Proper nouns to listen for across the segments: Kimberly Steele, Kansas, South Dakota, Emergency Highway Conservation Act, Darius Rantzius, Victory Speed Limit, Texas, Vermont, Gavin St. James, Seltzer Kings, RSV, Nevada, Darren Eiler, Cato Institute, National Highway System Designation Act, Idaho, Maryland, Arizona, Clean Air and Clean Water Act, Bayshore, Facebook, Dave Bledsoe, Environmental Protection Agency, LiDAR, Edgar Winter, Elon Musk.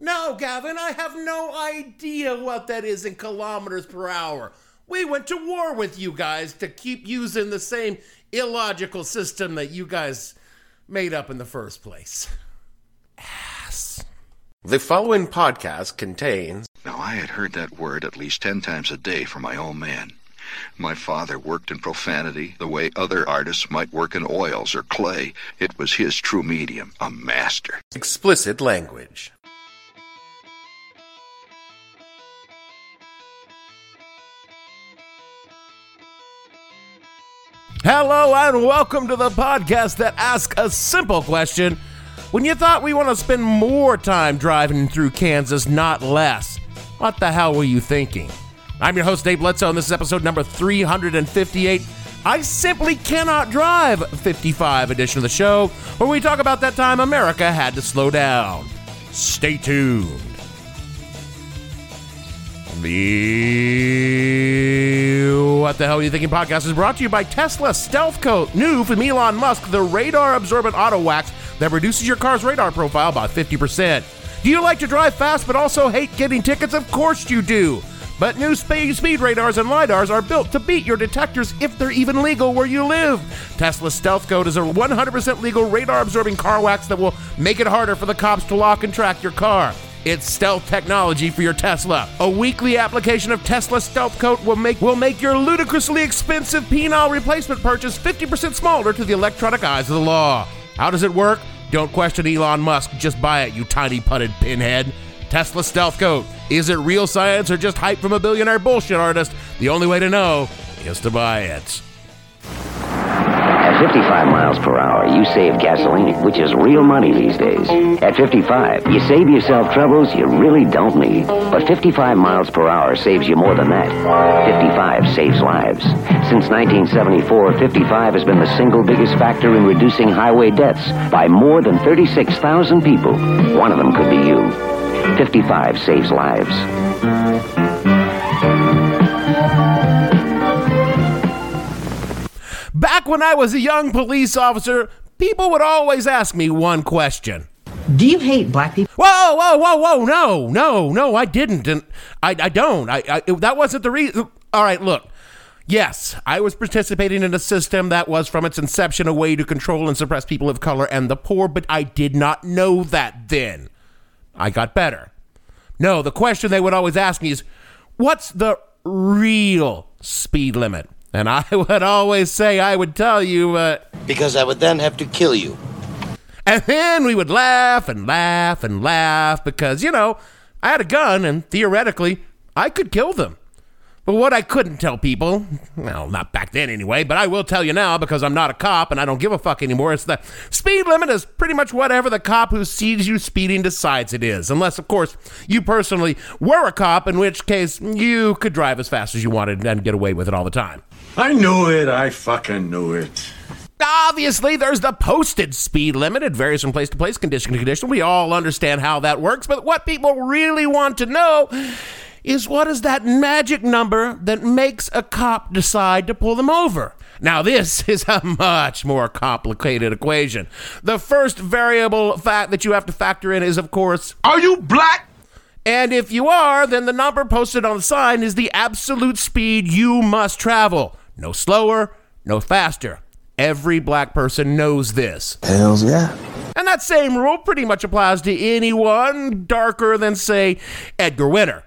No, Gavin, I have no idea what that is in kilometers per hour. We went to war with you guys to keep using the same illogical system that you guys made up in the first place. Ass. The following podcast contains... Now, I had heard that word at least 10 times a day from my own man. My father worked in profanity the way other artists might work in oils or clay. It was his true medium, a master. Explicit language. Hello and welcome to the podcast that asks a simple question. When you thought we want to spend more time driving through Kansas, not less, what the hell were you thinking? I'm your host, Dave Bledsoe, and this is episode number 358. I Simply Cannot Drive 55 edition of the show, where we talk about that time America had to slow down. Stay tuned. The What the Hell Are You Thinking podcast is brought to you by Tesla Stealth Coat, new from Elon Musk, the radar-absorbent auto wax that reduces your car's radar profile by 50%. Do you like to drive fast but also hate getting tickets? Of course you do. But new speed radars and LiDARs are built to beat your detectors if they're even legal where you live. Tesla Stealth Coat is a 100% legal radar-absorbing car wax that will make it harder for the cops to lock and track your car. It's stealth technology for your Tesla. A weekly application of Tesla Stealth Coat will make your ludicrously expensive penile replacement purchase 50% smaller to the electronic eyes of the law. How does it work? Don't question Elon Musk. Just buy it, you tiny putted pinhead. Tesla Stealth Coat. Is it real science or just hype from a billionaire bullshit artist? The only way to know is to buy it. At 55 miles per hour, you save gasoline, which is real money these days. At 55, you save yourself troubles you really don't need. But 55 miles per hour saves you more than that. 55 saves lives. Since 1974, 55 has been the single biggest factor in reducing highway deaths by more than 36,000 people. One of them could be you. 55 saves lives. Back when I was a young police officer, people would always ask me one question. Do you hate black people? Whoa, no, I didn't. And I don't. That wasn't the reason. All right, look. Yes, I was participating in a system that was from its inception a way to control and suppress people of color and the poor, but I did not know that then. I got better. No, the question they would always ask me is, what's the real speed limit? And I would always say, I would tell you, because I would then have to kill you. And then we would laugh because, you know, I had a gun and theoretically I could kill them. But what I couldn't tell people, well, not back then anyway, but I will tell you now because I'm not a cop and I don't give a fuck anymore. It's the speed limit is pretty much whatever the cop who sees you speeding decides it is. Unless, of course, you personally were a cop, in which case you could drive as fast as you wanted and get away with it all the time. I knew it. I fucking knew it. Obviously, there's the posted speed limit. It varies from place to place, condition to condition. We all understand how that works. But what people really want to know is what is that magic number that makes a cop decide to pull them over? Now, this is a much more complicated equation. The first variable fact that you have to factor in is, of course, are you black? And if you are, then the number posted on the sign is the absolute speed you must travel. No slower, no faster. Every black person knows this. Hells yeah. And that same rule pretty much applies to anyone darker than, say, Edgar Winter.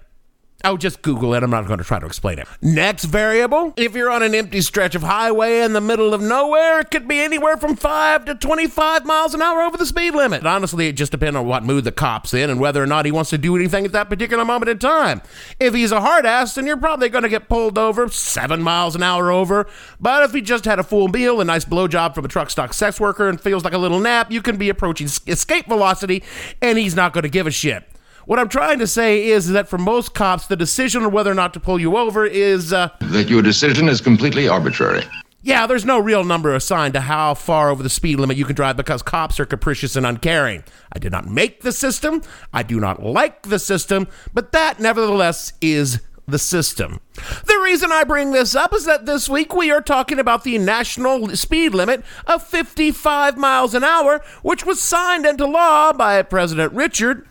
Oh, just Google it. I'm not going to try to explain it. Next variable, if you're on an empty stretch of highway in the middle of nowhere, it could be anywhere from 5 to 25 miles an hour over the speed limit. Honestly, it just depends on what mood the cop's in and whether or not he wants to do anything at that particular moment in time. If he's a hard ass, then you're probably going to get pulled over 7 miles an hour over. But if he just had a full meal, a nice blowjob from a truck stop sex worker, and feels like a little nap, you can be approaching escape velocity, and he's not going to give a shit. What I'm trying to say is that for most cops, the decision on whether or not to pull you over is... that your decision is completely arbitrary. Yeah, there's no real number assigned to how far over the speed limit you can drive because cops are capricious and uncaring. I did not make the system. I do not like the system. But that, nevertheless, is the system. The reason I bring this up is that this week we are talking about the national speed limit of 55 miles an hour, which was signed into law by President Richard...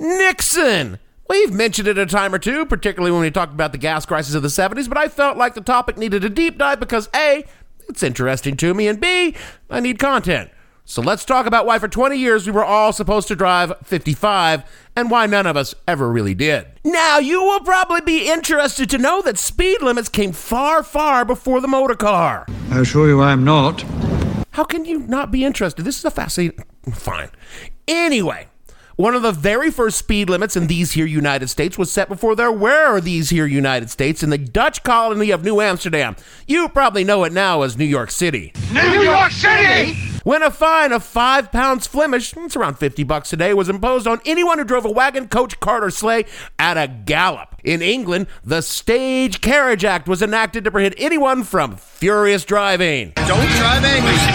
Nixon. We've mentioned it a time or two, particularly when we talked about the gas crisis of the 70s, but I felt like the topic needed a deep dive because A, it's interesting to me, and B, I need content. So let's talk about why for 20 years we were all supposed to drive 55 and why none of us ever really did. Now, you will probably be interested to know that speed limits came far, far before the motor car. I assure you I'm not. How can you not be interested? This is a fascinating... Fine. Anyway... One of the very first speed limits in these here United States was set before there were these here United States in the Dutch colony of New Amsterdam. You probably know it now as New York City. New York City! When a fine of £5 Flemish, it's around $50 a day, was imposed on anyone who drove a wagon, coach, cart, or sleigh at a gallop. In England, the Stage Carriage Act was enacted to prohibit anyone from furious driving. Don't drive angry.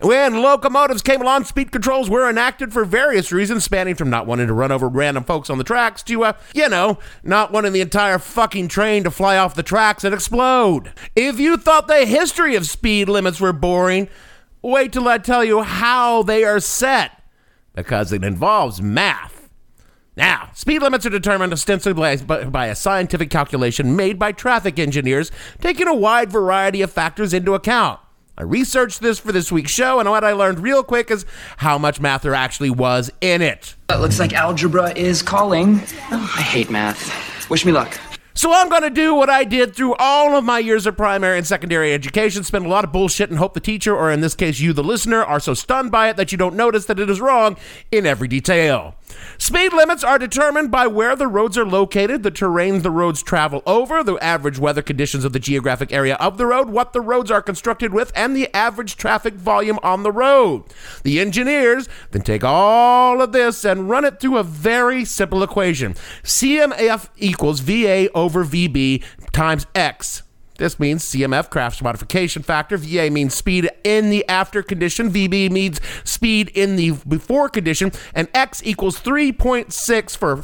When locomotives came along, speed controls were enacted for various reasons, spanning from not wanting to run over random folks on the tracks to, not wanting the entire fucking train to fly off the tracks and explode. If you thought the history of speed limits were boring, wait till I tell you how they are set, because it involves math. Now, speed limits are determined ostensibly by a scientific calculation made by traffic engineers, taking a wide variety of factors into account. I researched this for this week's show, and what I learned real quick is how much math there actually was in it. It looks like algebra is calling. Oh, I hate math. Wish me luck. So I'm going to do what I did through all of my years of primary and secondary education, spend a lot of bullshit and hope the teacher, or in this case you, the listener, are so stunned by it that you don't notice that it is wrong in every detail. Speed limits are determined by where the roads are located, the terrains the roads travel over, the average weather conditions of the geographic area of the road, what the roads are constructed with, and the average traffic volume on the road. The engineers then take all of this and run it through a very simple equation. CMF equals VA over VB times X. This means CMF, Kraft's modification factor. VA means speed in the after condition. VB means speed in the before condition. And X equals 3.6 for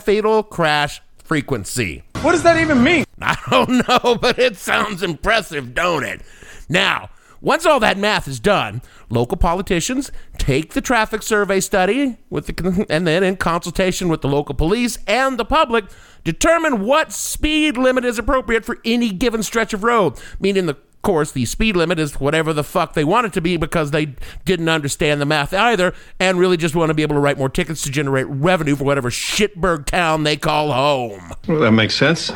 fatal crash frequency. What does that even mean? I don't know, but it sounds impressive, don't it? Now, once all that math is done, local politicians take the traffic survey study and then in consultation with the local police and the public, determine what speed limit is appropriate for any given stretch of road. Meaning, of course, the speed limit is whatever the fuck they want it to be because they didn't understand the math either and really just want to be able to write more tickets to generate revenue for whatever shitberg town they call home. Well, that makes sense.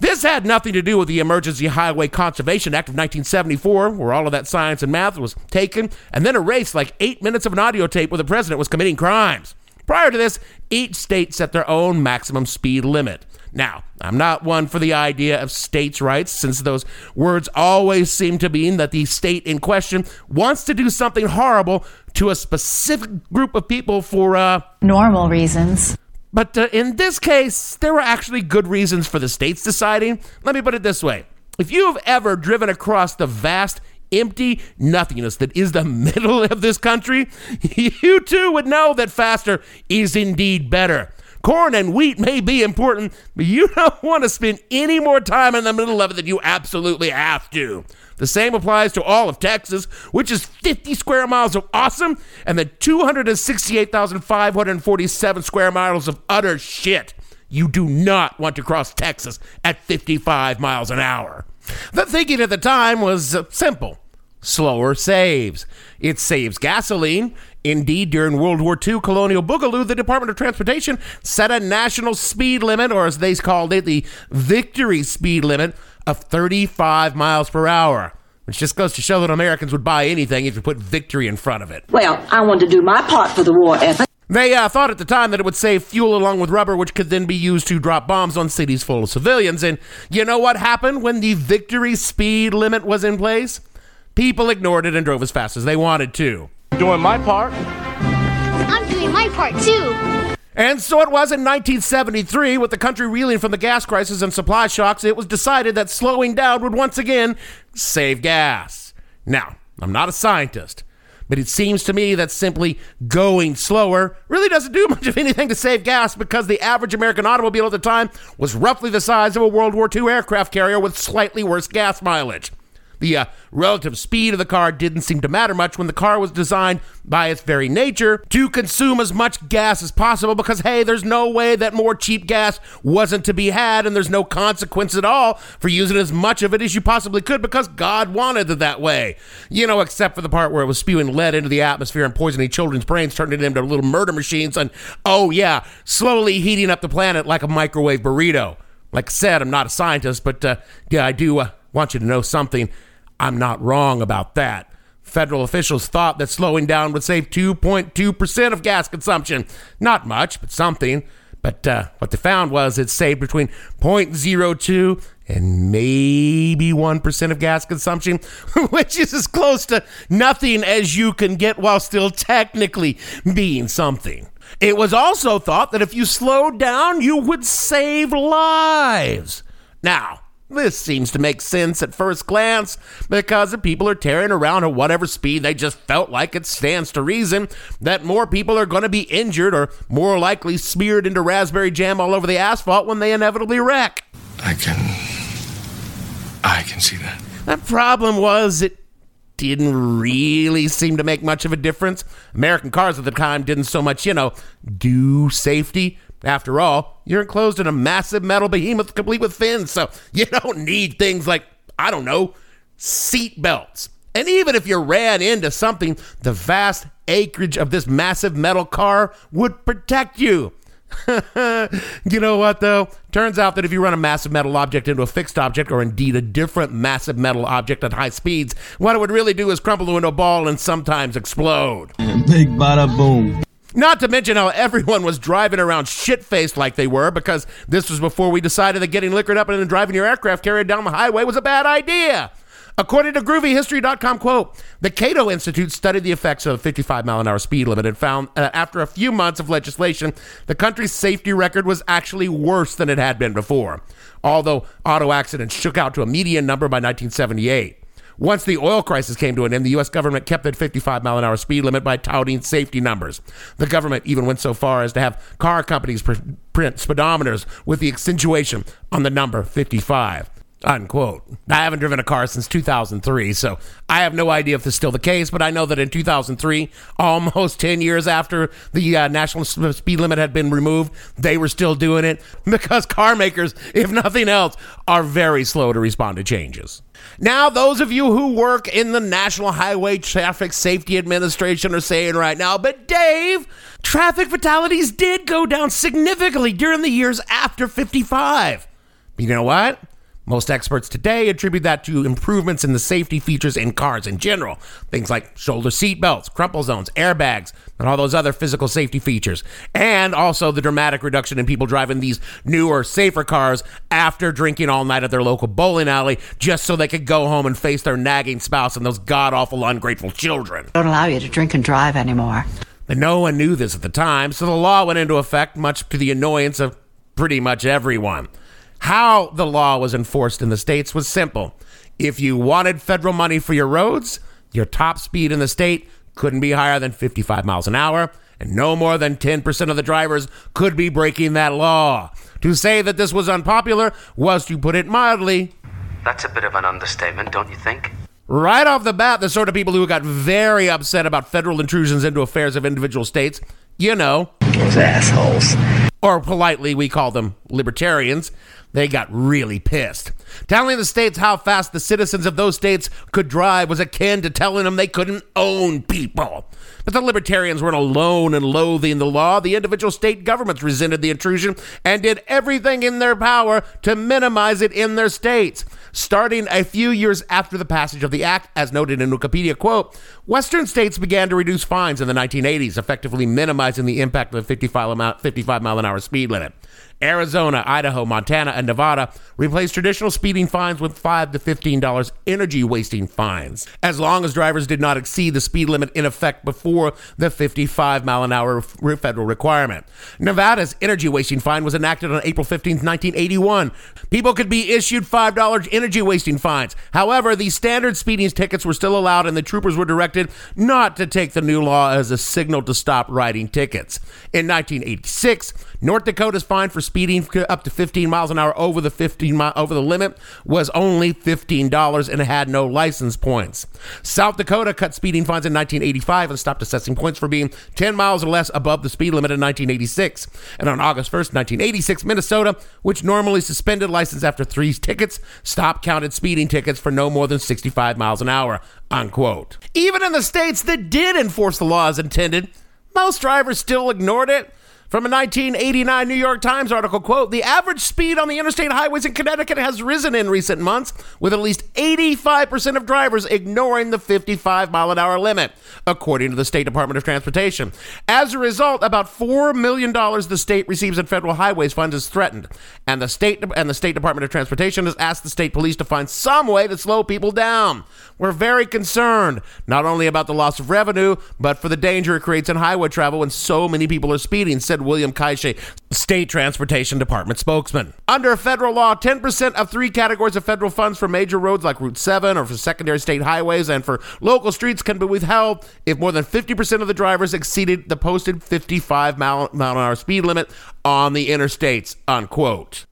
This had nothing to do with the Emergency Highway Conservation Act of 1974, where all of that science and math was taken and then erased like 8 minutes of an audio tape where the president was committing crimes. Prior to this, each state set their own maximum speed limit. Now, I'm not one for the idea of states' rights, since those words always seem to mean that the state in question wants to do something horrible to a specific group of people for, normal reasons. But in this case, there were actually good reasons for the states deciding. Let me put it this way. If you've ever driven across the vast empty nothingness that is the middle of this country, you too would know that faster is indeed better. Corn and wheat may be important, but you don't want to spend any more time in the middle of it than you absolutely have to. The same applies to all of Texas, which is 50 square miles of awesome and the 268,547 square miles of utter shit. You do not want to cross Texas at 55 miles an hour. The thinking at the time was simple. Slower saves. It saves gasoline, Indeed, during World War II colonial boogaloo, the Department of Transportation set a national speed limit, or as they called it, the Victory Speed Limit, of 35 miles per hour. Which just goes to show that Americans would buy anything if you put victory in front of it. Well, I wanted to do my part for the war effort. They thought at the time that it would save fuel along with rubber, which could then be used to drop bombs on cities full of civilians. And you know what happened when the Victory Speed Limit was in place? People ignored it and drove as fast as they wanted to. Doing my part. I'm doing my part, too. And so it was in 1973, with the country reeling from the gas crisis and supply shocks, it was decided that slowing down would once again save gas. Now, I'm not a scientist, but it seems to me that simply going slower really doesn't do much of anything to save gas, because the average American automobile at the time was roughly the size of a World War II aircraft carrier with slightly worse gas mileage. The relative speed of the car didn't seem to matter much when the car was designed by its very nature to consume as much gas as possible, because, hey, there's no way that more cheap gas wasn't to be had, and there's no consequence at all for using as much of it as you possibly could, because God wanted it that way. You know, except for the part where it was spewing lead into the atmosphere and poisoning children's brains, turning them into little murder machines, and, oh yeah, slowly heating up the planet like a microwave burrito. Like I said, I'm not a scientist, but I do want you to know something. I'm not wrong about that. Federal officials thought that slowing down would save 2.2% of gas consumption. Not much, but something. But what they found was it saved between 0.02 and maybe 1% of gas consumption, which is as close to nothing as you can get while still technically being something. It was also thought that if you slowed down, you would save lives. Now, this seems to make sense at first glance, because if people are tearing around at whatever speed they just felt like, it stands to reason that more people are going to be injured or more likely smeared into raspberry jam all over the asphalt when they inevitably wreck. I can see that. The problem was it didn't really seem to make much of a difference. American cars at the time didn't so much, do safety. After all, you're enclosed in a massive metal behemoth complete with fins, so you don't need things like, seat belts. And even if you ran into something, the vast acreage of this massive metal car would protect you. You know what, though? Turns out that if you run a massive metal object into a fixed object, or indeed a different massive metal object at high speeds, what it would really do is crumple into a ball and sometimes explode. And big bada boom. Not to mention how everyone was driving around shit-faced like they were, because this was before we decided that getting liquored up and then driving your aircraft carrier down the highway was a bad idea. According to GroovyHistory.com, quote, the Cato Institute studied the effects of the 55-mile-an-hour speed limit and found after a few months of legislation, the country's safety record was actually worse than it had been before, although auto accidents shook out to a median number by 1978. Once the oil crisis came to an end, the U.S. government kept that 55-mile-an-hour speed limit by touting safety numbers. The government even went so far as to have car companies print speedometers with the accentuation on the number 55, unquote. I haven't driven a car since 2003, so I have no idea if this is still the case, but I know that in 2003, almost 10 years after the national speed limit had been removed, they were still doing it, because car makers, if nothing else, are very slow to respond to changes. Now, those of you who work in the National Highway Traffic Safety Administration are saying right now, but Dave, traffic fatalities did go down significantly during the years after 55. But you know what? Most experts today attribute that to improvements in the safety features in cars in general. Things like shoulder seat belts, crumple zones, airbags, and all those other physical safety features. And also the dramatic reduction in people driving these newer, safer cars after drinking all night at their local bowling alley just so they could go home and face their nagging spouse and those god-awful, ungrateful children. Don't allow you to drink and drive anymore. And no one knew this at the time, so the law went into effect, much to the annoyance of pretty much everyone. How the law was enforced in the states was simple. If you wanted federal money for your roads, your top speed in the state couldn't be higher than 55 miles an hour, and no more than 10% of the drivers could be breaking that law. To say that this was unpopular was to put it mildly. That's a bit of an understatement, don't you think? Right off the bat, the sort of people who got very upset about federal intrusions into affairs of individual states, those assholes. Or politely, we call them libertarians. They got really pissed. Telling the states how fast the citizens of those states could drive was akin to telling them they couldn't own people. But the libertarians weren't alone in loathing the law. The individual state governments resented the intrusion and did everything in their power to minimize it in their states. Starting a few years after the passage of the act, as noted in Wikipedia, quote, Western states began to reduce fines in the 1980s, effectively minimizing the impact of the 55-mile-an-hour speed limit. Arizona, Idaho, Montana, and Nevada replaced traditional speeding fines with $5 to $15 energy-wasting fines, as long as drivers did not exceed the speed limit in effect before the 55-mile-an-hour federal requirement. Nevada's energy-wasting fine was enacted on April 15, 1981. People could be issued $5 energy-wasting fines. However, the standard speeding tickets were still allowed, and the troopers were directed not to take the new law as a signal to stop writing tickets. In 1986, North Dakota's fine for speeding up to 15 miles an hour over the limit was only $15 and had no license points. South Dakota cut speeding fines in 1985 and stopped assessing points for being 10 miles or less above the speed limit in 1986. And on August 1st, 1986, Minnesota, which normally suspended license after 3 tickets, stopped counted speeding tickets for no more than 65 miles an hour, unquote. Even in the states that did enforce the law as intended, most drivers still ignored it. From a 1989 New York Times article, quote, the average speed on the interstate highways in Connecticut has risen in recent months, with at least 85% of drivers ignoring the 55-mile-an-hour limit, according to the State Department of Transportation. As a result, about $4 million the state receives in federal highways funds is threatened, and the State Department of Transportation has asked the state police to find some way to slow people down. We're very concerned, not only about the loss of revenue, but for the danger it creates in highway travel when so many people are speeding, said William Kaisha, State Transportation Department spokesman. Under federal law, 10% of 3 categories of federal funds for major roads like Route 7 or for secondary state highways and for local streets can be withheld if more than 50% of the drivers exceeded the posted 55-mile-an-hour speed limit on the interstates, unquote.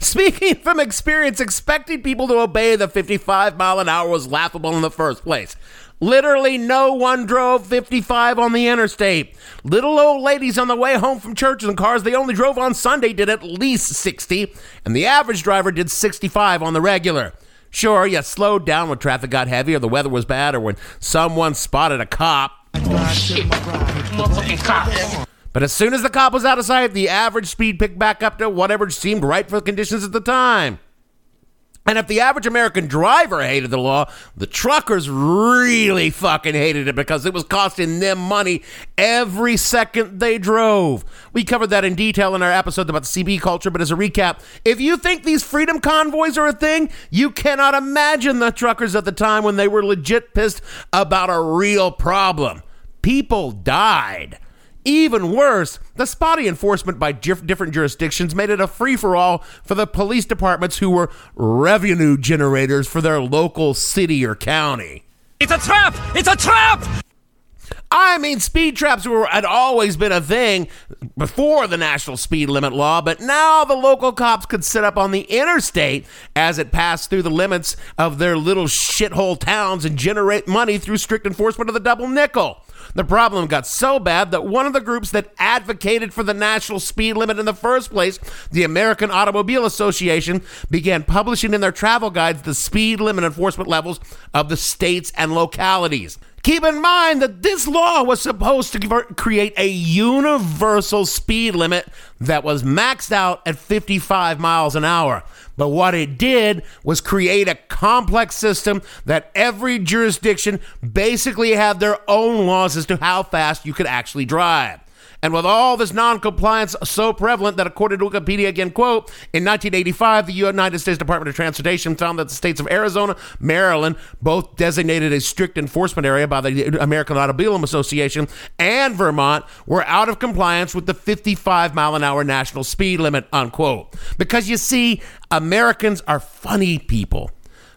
Speaking from experience, expecting people to obey the 55-mile-an-hour was laughable in the first place. Literally no one drove 55 on the interstate. Little old ladies on the way home from church and cars they only drove on Sunday did at least 60, and the average driver did 65 on the regular. Sure, you slowed down when traffic got heavy or the weather was bad or when someone spotted a cop. Oh, shit. Motherfucking cop. But as soon as the cop was out of sight, the average speed picked back up to whatever seemed right for the conditions at the time. And if the average American driver hated the law, the truckers really fucking hated it because it was costing them money every second they drove. We covered that in detail in our episode about the CB culture, but as a recap, if you think these freedom convoys are a thing, you cannot imagine the truckers at the time when they were legit pissed about a real problem. People died. Even worse, the spotty enforcement by different jurisdictions made it a free-for-all for the police departments who were revenue generators for their local city or county. It's a trap! It's a trap! I mean, speed traps had always been a thing before the national speed limit law, but now the local cops could set up on the interstate as it passed through the limits of their little shithole towns and generate money through strict enforcement of the double nickel. The problem got so bad that one of the groups that advocated for the national speed limit in the first place, the American Automobile Association, began publishing in their travel guides the speed limit enforcement levels of the states and localities. Keep in mind that this law was supposed to create a universal speed limit that was maxed out at 55 miles an hour. But what it did was create a complex system that every jurisdiction basically had their own laws as to how fast you could actually drive. And with all this non-compliance so prevalent that, according to Wikipedia, again, quote, in 1985, the United States Department of Transportation found that the states of Arizona, Maryland, both designated a strict enforcement area by the American Automobile Association, and Vermont were out of compliance with the 55-mile-an-hour national speed limit, unquote. Because, you see, Americans are funny people.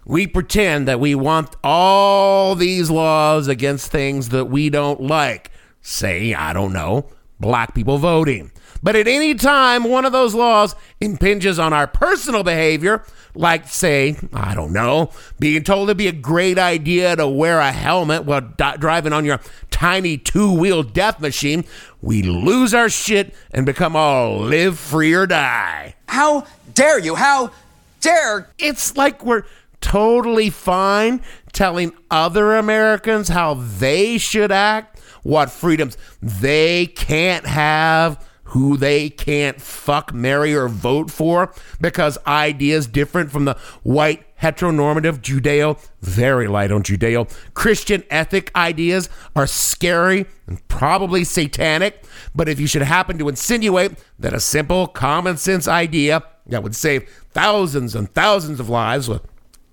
We pretend that we want all these laws against things that we don't like. Say, I don't know, black people voting. But at any time, one of those laws impinges on our personal behavior, like, say, I don't know, being told it'd be a great idea to wear a helmet while driving on your tiny two-wheel death machine, we lose our shit and become all live free or die. How dare you? How dare? It's like we're totally fine telling other Americans how they should act, what freedoms they can't have, who they can't fuck, marry, or vote for, because ideas different from the white, heteronormative, Judeo, very light on Judeo, Christian ethic ideas are scary and probably satanic. But if you should happen to insinuate that a simple common sense idea that would save thousands and thousands of lives with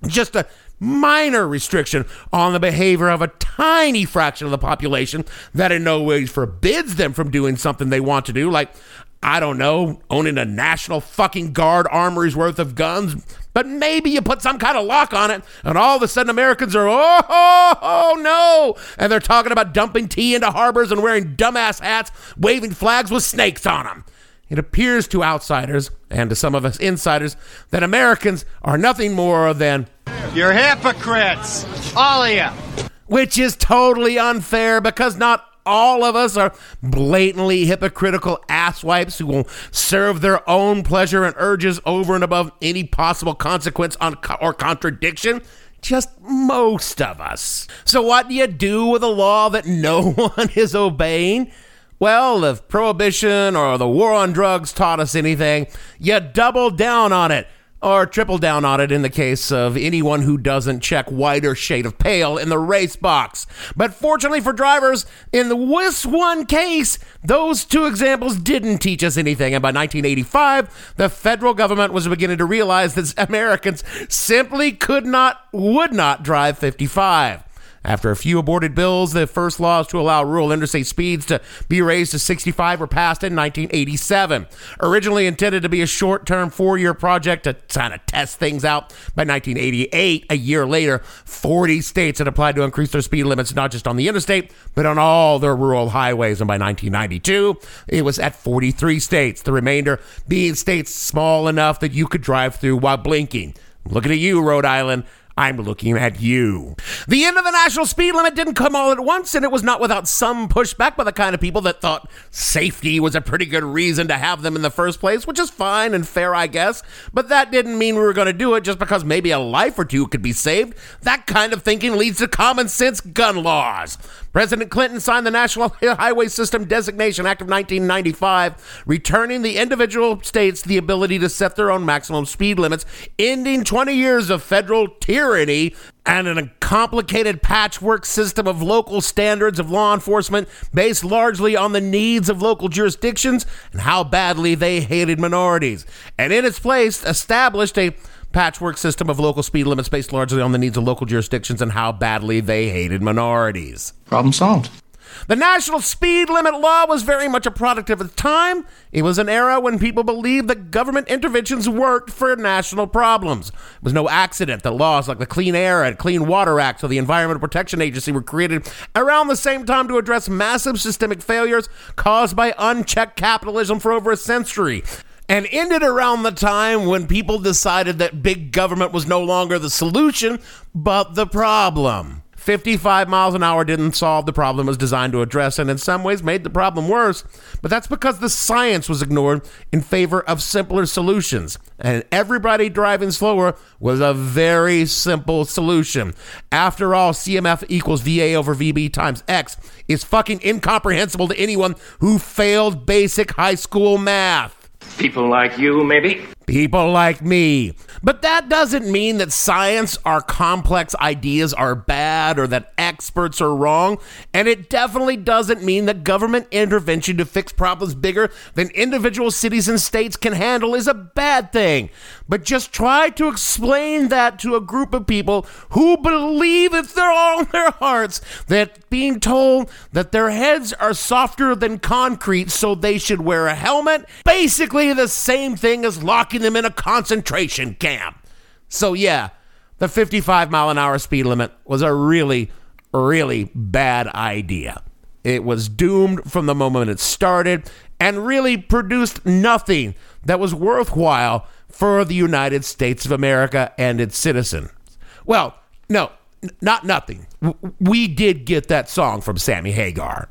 just a minor restriction on the behavior of a tiny fraction of the population that in no way forbids them from doing something they want to do, like, I don't know, owning a National fucking Guard armory's worth of guns, but maybe you put some kind of lock on it and all of a sudden Americans are, oh no, and they're talking about dumping tea into harbors and wearing dumbass hats, waving flags with snakes on them. It appears to outsiders, and to some of us insiders, that Americans are nothing more than... You're hypocrites, all of you. Which is totally unfair, because not all of us are blatantly hypocritical asswipes who will serve their own pleasure and urges over and above any possible consequence or contradiction. Just most of us. So what do you do with a law that no one is obeying? Well, if prohibition or the war on drugs taught us anything, you double down on it, or triple down on it in the case of anyone who doesn't check white or shade of pale in the race box. But fortunately for drivers, in this one case, those two examples didn't teach us anything. And by 1985, the federal government was beginning to realize that Americans simply would not drive 55. After a few aborted bills, the first laws to allow rural interstate speeds to be raised to 65 were passed in 1987. Originally intended to be a short-term four-year project to kind of test things out, by 1988, a year later, 40 states had applied to increase their speed limits, not just on the interstate, but on all their rural highways. And by 1992, it was at 43 states, the remainder being states small enough that you could drive through while blinking. Looking at you, Rhode Island. I'm looking at you. The end of the national speed limit didn't come all at once, and it was not without some pushback by the kind of people that thought safety was a pretty good reason to have them in the first place, which is fine and fair, I guess. But that didn't mean we were going to do it just because maybe a life or two could be saved. That kind of thinking leads to common sense gun laws. President Clinton signed the National Highway System Designation Act of 1995, returning the individual states the ability to set their own maximum speed limits, ending 20 years of federal tyranny and a complicated patchwork system of local standards of law enforcement based largely on the needs of local jurisdictions and how badly they hated minorities. And in its place, established a patchwork system of local speed limits based largely on the needs of local jurisdictions and how badly they hated minorities. Problem solved. The national speed limit law was very much a product of its time. It was an era when people believed that government interventions worked for national problems. It was no accident that laws like the Clean Air and Clean Water Act or the Environmental Protection Agency were created around the same time to address massive systemic failures caused by unchecked capitalism for over a century. And ended around the time when people decided that big government was no longer the solution, but the problem. 55 miles an hour didn't solve the problem it was designed to address, and in some ways made the problem worse. But that's because the science was ignored in favor of simpler solutions. And everybody driving slower was a very simple solution. After all, CMF equals VA over VB times X is fucking incomprehensible to anyone who failed basic high school math. People like you, maybe? People like me. But that doesn't mean that science or complex ideas are bad or that experts are wrong. And it definitely doesn't mean that government intervention to fix problems bigger than individual cities and states can handle is a bad thing. But just try to explain that to a group of people who believe with all their hearts that being told that their heads are softer than concrete so they should wear a helmet, basically the same thing as locking them in a concentration camp. So yeah, the 55 mile an hour speed limit was a really, really bad idea. It was doomed from the moment it started and really produced nothing that was worthwhile for the United States of America and its citizens. Well, no, not nothing. We did get that song from Sammy Hagar.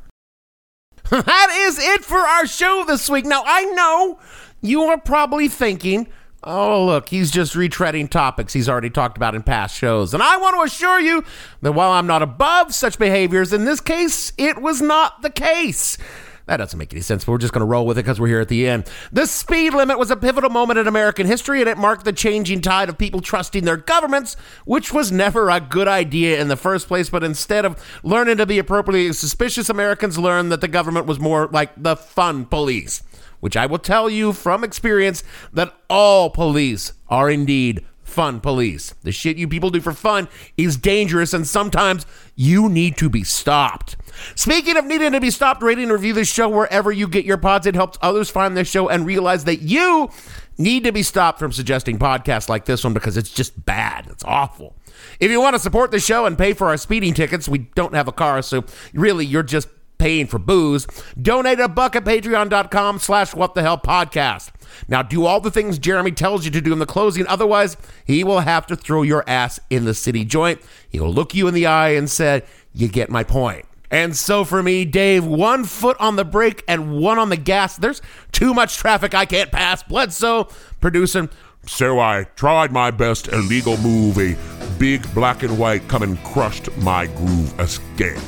That is it for our show this week. Now, I know you are probably thinking, oh, look, he's just retreading topics he's already talked about in past shows. And I want to assure you that while I'm not above such behaviors, in this case, it was not the case. That doesn't make any sense, but we're just going to roll with it because we're here at the end. The speed limit was a pivotal moment in American history, and it marked the changing tide of people trusting their governments, which was never a good idea in the first place. But instead of learning to be appropriately suspicious, Americans learned that the government was more like the fun police, which I will tell you from experience that all police are indeed fun police. The shit you people do for fun is dangerous, and sometimes you need to be stopped. Speaking of needing to be stopped, rate and review this show wherever you get your pods. It helps others find this show and realize that you need to be stopped from suggesting podcasts like this one because it's just bad. It's awful. If you want to support the show and pay for our speeding tickets, we don't have a car, so really you're just paying for booze. Donate a buck at patreon.com/whatthehellpodcast. Now do all the things Jeremy tells you to do in the closing, otherwise he will have to throw your ass in the city joint. He'll look you in the eye and say, you get my point. And so for me, Dave, 1 foot on the brake and one on the gas. There's too much traffic I can't pass. Bledsoe producing. So I tried my best illegal move, a big black and white come and crushed my groove escape.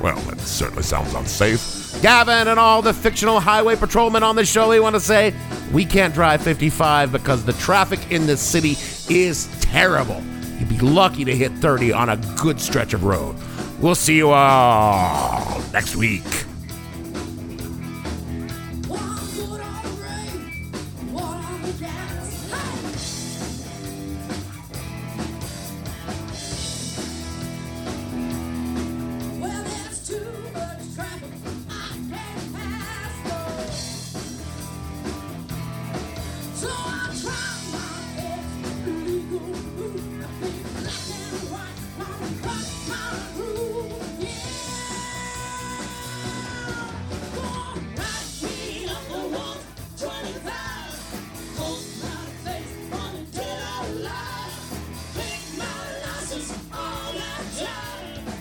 Well, that certainly sounds unsafe. Gavin and all the fictional highway patrolmen on the show, they want to say, we can't drive 55 because the traffic in this city is terrible. You'd be lucky to hit 30 on a good stretch of road. We'll see you all next week.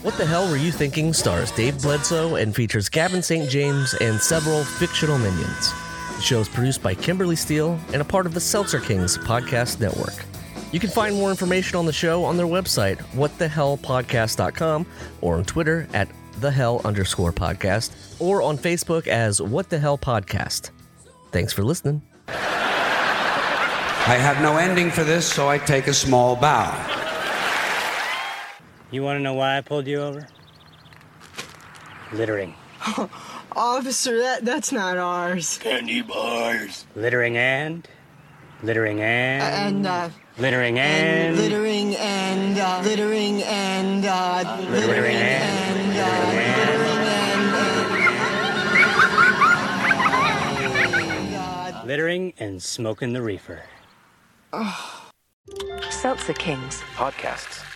What the Hell Were You Thinking stars Dave Bledsoe and features Gavin St. James and several fictional minions. The show is produced by Kimberly Steele and a part of the Seltzer Kings podcast network. You can find more information on the show on their website, whatthehellpodcast.com, or on Twitter at @thehell_podcast, or on Facebook as What the Hell Podcast. Thanks for listening. I have no ending for this, so I take a small bow. You want to know why I pulled you over? Littering. Oh, officer, that's not ours. Candy bars. Littering and smoking the reefer. Seltzer Kings. Podcasts.